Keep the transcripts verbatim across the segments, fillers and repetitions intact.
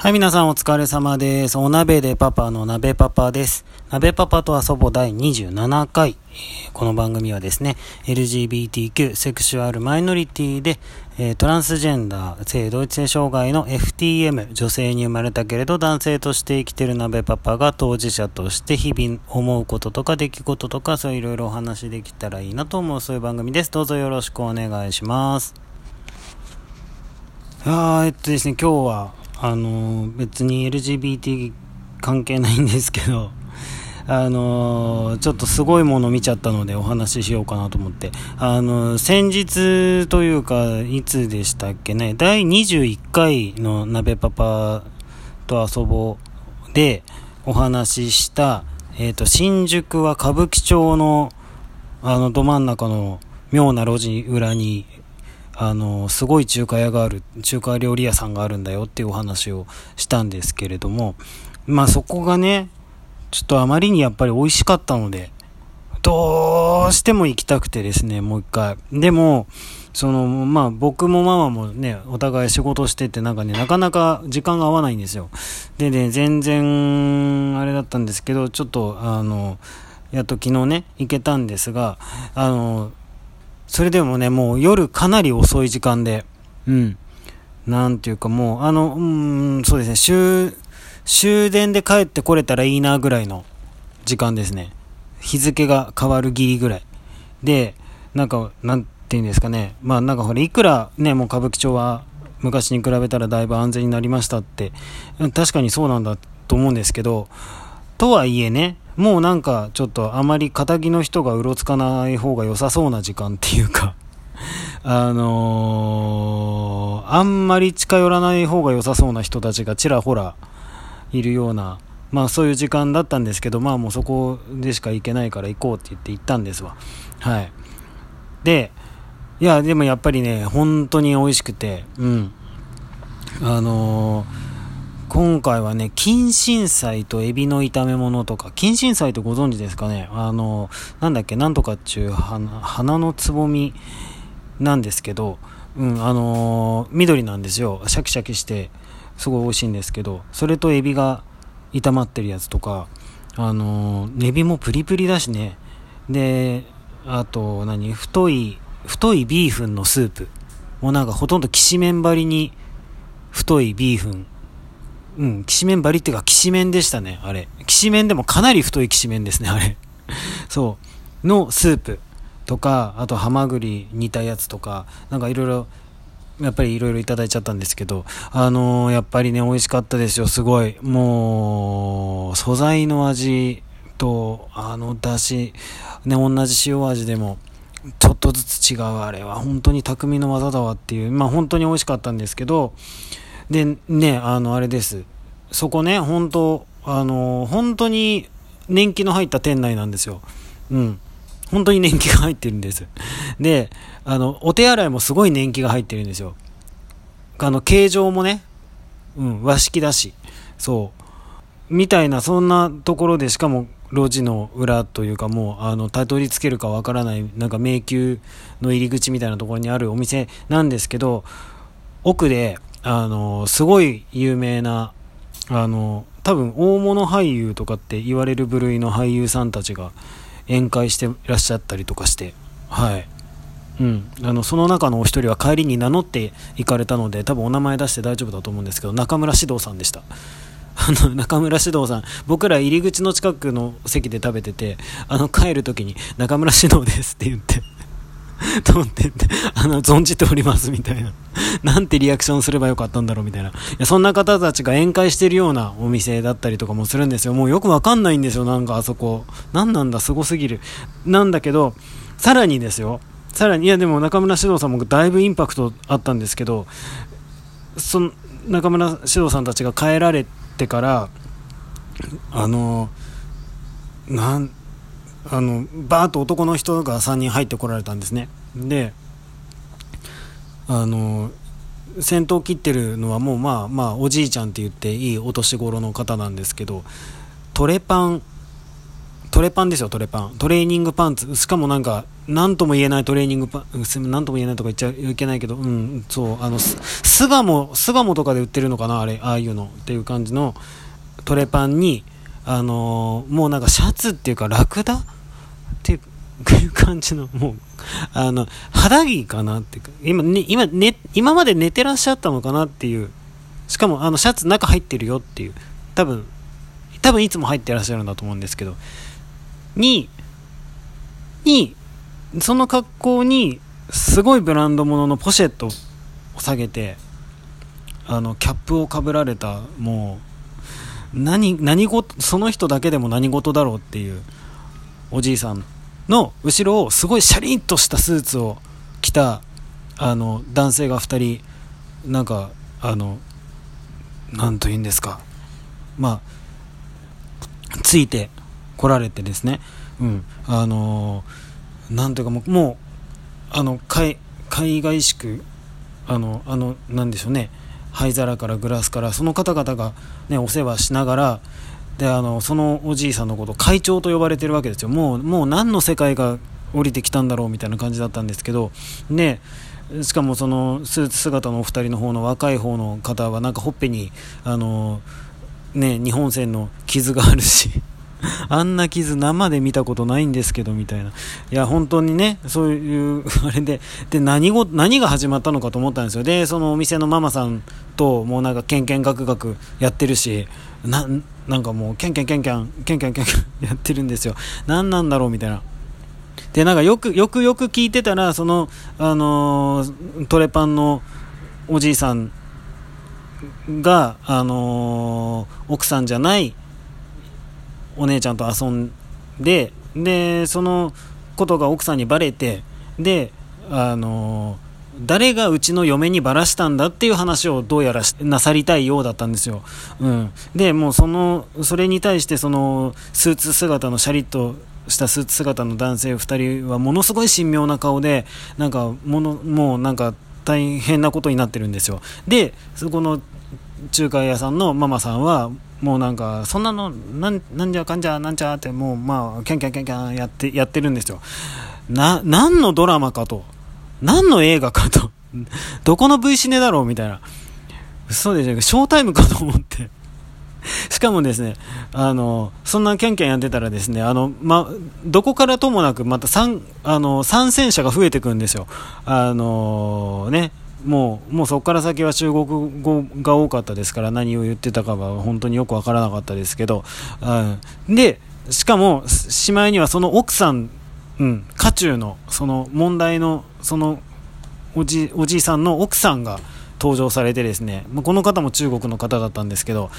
はい、皆さんお疲れ様です。お鍋でパパの鍋パパです。鍋パパとは祖母だいにじゅうななかい。この番組はですね エルジービーティーキュー セクシュアルマイノリティでトランスジェンダー性同一性障害の エフティーエム 女性に生まれたけれど男性として生きてる鍋パパが当事者として日々思うこととか出来事とかそういろいろお話できたらいいなと思うそういう番組です。どうぞよろしくお願いします。あーえっとですね今日はあの別に エルジービーティー 関係ないんですけどあのちょっとすごいもの見ちゃったのでお話ししようかなと思って、あの先日というかいつでしたっけね、だいにじゅういっかいの鍋パパと遊ぼうでお話しした、えーと、新宿は歌舞伎町のあのど真ん中の妙な路地裏にあのすごい中華屋がある、中華料理屋さんがあるんだよっていうお話をしたんですけれども、まあそこがねちょっとあまりにやっぱり美味しかったのでどうしても行きたくてですね、もう一回。でもそのまあ僕もママもねお互い仕事しててなんかねなかなか時間が合わないんですよ。でね全然あれだったんですけどちょっとあのやっと昨日ね行けたんですが、あのそれでもねもう夜かなり遅い時間で、うんなんていうかもうあのうーんそうですね終終電で帰ってこれたらいいなぐらいの時間ですね。日付が変わるギリぐらいで、なんかなんていうんですかね、まあなんかほらいくらねもう歌舞伎町は昔に比べたらだいぶ安全になりましたって確かにそうなんだと思うんですけど、とはいえねもうなんかちょっとあまり肩着の人がうろつかない方が良さそうな時間っていうかあのー、あんまり近寄らない方が良さそうな人たちがちらほらいるような、まあそういう時間だったんですけど、まあもうそこでしか行けないから行こうって言って行ったんですわ。はい。で、いやでもやっぱりね本当に美味しくて、うんあのー今回はね、金針菜とエビの炒め物とか、金針菜とご存知ですかね、あの、なんだっけ、なんとかっちゅう花、花のつぼみなんですけど、うん、あの、緑なんですよ。シャキシャキして、すごい美味しいんですけど、それとエビが炒まってるやつとか、あの、エビもプリプリだしね。で、あと、何、太い、太いビーフンのスープ。もうなんかほとんどきしめん張りに、太いビーフン。うん、きしめんばりっていうかきしめんでしたねあれ。きしめんでもかなり太いきしめんですねあれそうのスープとか、あとハマグリ煮たやつとか、なんかいろいろやっぱりいろいろいただいちゃったんですけど、あのー、やっぱりね美味しかったですよ。すごいもう素材の味とあのだしね、同じ塩味でもちょっとずつ違う、あれは本当に匠の技だわっていう、まあ本当に美味しかったんですけど、でね、あのあれですそこね本当あの本当に年季の入った店内なんですよ。うん本当に年季が入ってるんです。であのお手洗いもすごい年季が入ってるんですよ。あの形状もねうん和式だしそうみたいな、そんなところで、しかも路地の裏というかもうあのたどり着けるかわからないなんか迷宮の入り口みたいなところにあるお店なんですけど、奥であのすごい有名なあの多分大物俳優とかって言われる部類の俳優さんたちが宴会してらっしゃったりとかして、はいうん、あのその中のお一人は帰りに名乗って行かれたので多分お名前出して大丈夫だと思うんですけど、中村獅童さんでした。あの中村獅童さん、僕ら入り口の近くの席で食べてて、あの帰る時に中村獅童ですって言ってとってってあの存じておりますみたいななんてリアクションすればよかったんだろうみたいな、いやそんな方たちが宴会してるようなお店だったりとかもするんですよ。もうよくわかんないんですよ、なんかあそこなんなんだ、すごすぎる。なんだけどさらにですよ、さらにいやでも中村獅童さんもだいぶインパクトあったんですけど、その中村獅童さんたちが帰られてからあのなんあのバーッと男の人がさんにん入ってこられたんですね。であの先頭切ってるのはもうまあまあおじいちゃんって言っていいお年頃の方なんですけど、トレパントレパンですよ、トレパン。トレーニングパンツ。しかもなんか、なんとも言えないトレーニングパンツ、なんとも言えないとか言っちゃいけないけど、うん、そう、あの、巣鴨、巣鴨とかで売ってるのかな、あれ、ああいうのっていう感じのトレパンに、あのー、もうなんかシャツっていうか、ラクダっていう感じの、もう、あの、肌着かなっていうか、今、ね、今、ね、今まで寝てらっしゃったのかなっていう、しかもあの、シャツ中入ってるよっていう、多分、多分いつも入ってらっしゃるんだと思うんですけど、に、に、その格好に、すごいブランド物のポシェットを下げて、あの、キャップをかぶられた、もう、何、何事、その人だけでも何事だろうっていう、おじいさんの後ろを、すごいシャリッとしたスーツを着た、あの、男性が二人、なんか、あの、なんと言うんですか、まあ、ついて、来られてですね、うん、あのー、なんていうかもう、もうあの海海外しくあのあのなんでしょうね、灰皿からグラスからその方々がねお世話しながらで、あのそのおじいさんのこと会長と呼ばれてるわけですよ。もうもう何の世界が降りてきたんだろうみたいな感じだったんですけど、ね。しかもそのスーツ姿のお二人の方の若い方の方はなんかほっぺにあのね日本船の傷があるし。あんな傷生で見たことないんですけどみたいな、いや本当にねそういうあれでで 何, ご何が始まったのかと思ったんですよ。でそのお店のママさんともうなんかケンケンガクガクやってるし な, なんかもうケンケンケンケンケンケンケンケンやってるんですよ。何なんだろうみたいな。でなんかよくよくよく聞いてたらそのあのー、トレパンのおじいさんがあのー、奥さんじゃないお姉ちゃんと遊んで、でそのことが奥さんにバレて、であの誰がうちの嫁にバラしたんだっていう話をどうやらなさりたいようだったんですよ。うん、でもうそのそれに対してそのスーツ姿のシャリッとしたスーツ姿の男性ふたりはものすごい神妙な顔でなんかものもうなんか大変なことになってるんですよ。でそこの中華屋さんのママさんはもうなんかそんなのなんなんじゃかんじゃなんちゃってもうまあキャンキャンキャンキャンやってやってるんですよ。な何のドラマかと何の映画かとどこの V シネだろうみたいな。そうですね、ショータイムかと思ってしかもですねあのそんなキャンキャンやってたらですねあのまどこからともなくまた参あの参戦者が増えてくるんですよ。あのね。もう、もうそこから先は中国語が多かったですから何を言ってたかは本当によくわからなかったですけど、うん、でしかもしまいにはその奥さん、うん、家中のその問題のそのおじ、おじいさんの奥さんが登場されてですね、この方も中国の方だったんですけど、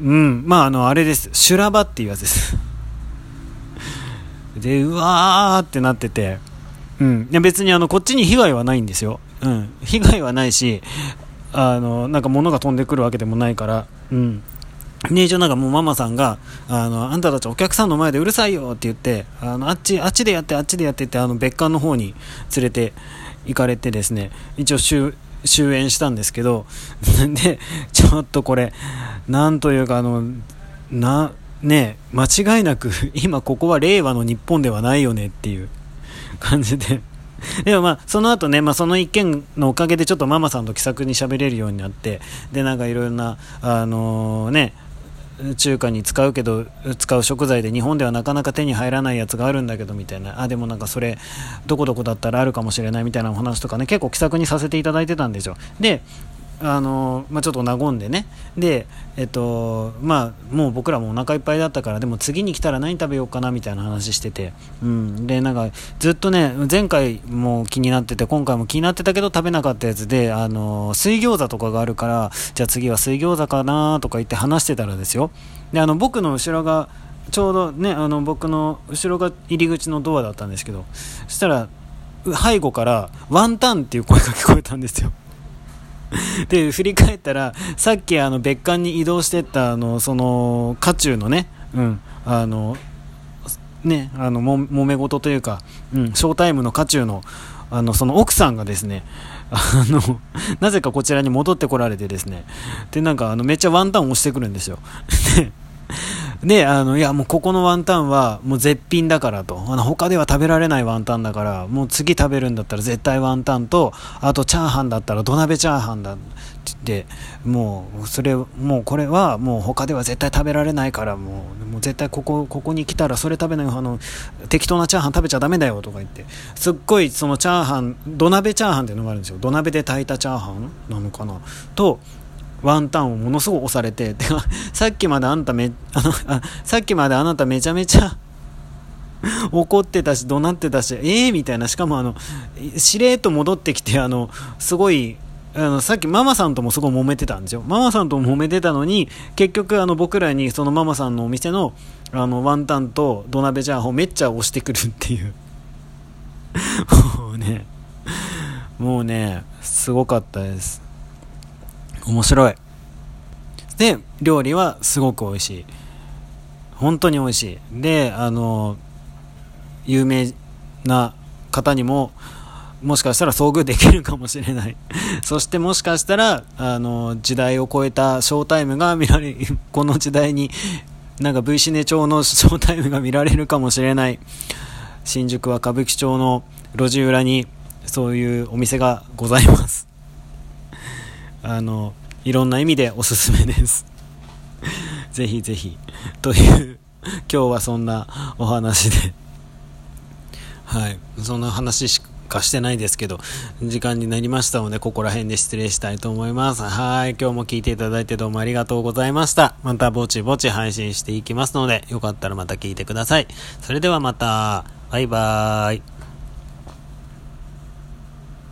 うん、まああのあれです、修羅場っていうやつですでうわーってなってて、うん、いや別にあのこっちに被害はないんですよ。うん、被害はないしあのなんか物が飛んでくるわけでもないから、うん、で一応なんかもうママさんが あ, のあんたたちお客さんの前でうるさいよって言って あ, の あ, っ, ちあっちでやってあっちでやってってあの別館の方に連れて行かれてですね一応終演したんですけどでちょっとこれなんというかあのな、ね、間違いなく今ここは令和の日本ではないよねっていう感じででもまあその後ね、まあ、その一件のおかげでちょっとママさんと気さくに喋れるようになって、でなんかいろいろなあのー、ね中華に使うけど使う食材で日本ではなかなか手に入らないやつがあるんだけどみたいな、あでもなんかそれどこどこだったらあるかもしれないみたいなお話とかね結構気さくにさせていただいてたんですよ。であのーまあ、ちょっと和んでねで、えっとまあ、もう僕らもお腹いっぱいだったからでも次に来たら何食べようかなみたいな話してて、うん、でなんかずっとね前回も気になってて今回も気になってたけど食べなかったやつで、あのー、水餃子とかがあるからじゃあ次は水餃子かなとか言って話してたらですよ、であの僕の後ろがちょうどねあの僕の後ろが入り口のドアだったんですけど、そしたら背後からワンタンっていう声が聞こえたんですよで振り返ったらさっきあの別館に移動してったあのその家中のね、うん、あのねあのも揉め事というか、うん、ショータイムの家中のあのその奥さんがですねあのなぜかこちらに戻ってこられてですね、でなんかあのめっちゃワンタン押してくるんですよでで、あの、いや、もうここのワンタンはもう絶品だからと、あの他では食べられないワンタンだから、もう次食べるんだったら絶対ワンタンと、あとチャーハンだったら土鍋チャーハンだって言って、もうそれ、もうこれはもう他では絶対食べられないから、もう、もう絶対ここ、ここに来たらそれ食べない、あの適当なチャーハン食べちゃダメだよとか言って、すっごいそのチャーハン、土鍋チャーハンっていうのがあるんですよ。土鍋で炊いたチャーハンなのかなと、ワンタンをものすごく押されて、てかさっきまであんためあのあさっきまであなためちゃめちゃ怒ってたし怒鳴ってたし、えーみたいな、しかもあのしれーっと戻ってきて、あのすごい、あのさっきママさんともすごい揉めてたんですよ。ママさんとも揉めてたのに、結局あの僕らにそのママさんのお店のあのワンタンと土鍋チャーハンをめっちゃ押してくるっていうもうねもうねすごかったです。面白いで、料理はすごく美味しい、本当に美味しいで、あの有名な方にももしかしたら遭遇できるかもしれないそしてもしかしたらあの時代を超えたショータイムが見られこの時代になんか V シネ調のショータイムが見られるかもしれない。新宿は歌舞伎町の路地裏にそういうお店がございます。あのいろんな意味でおすすめですぜひぜひという、今日はそんなお話で、はい、そんな話しかしてないですけど、時間になりましたのでここら辺で失礼したいと思います。はい、今日も聞いていただいてどうもありがとうございました。またぼちぼち配信していきますので、よかったらまた聞いてください。それではまた、バイバーイ。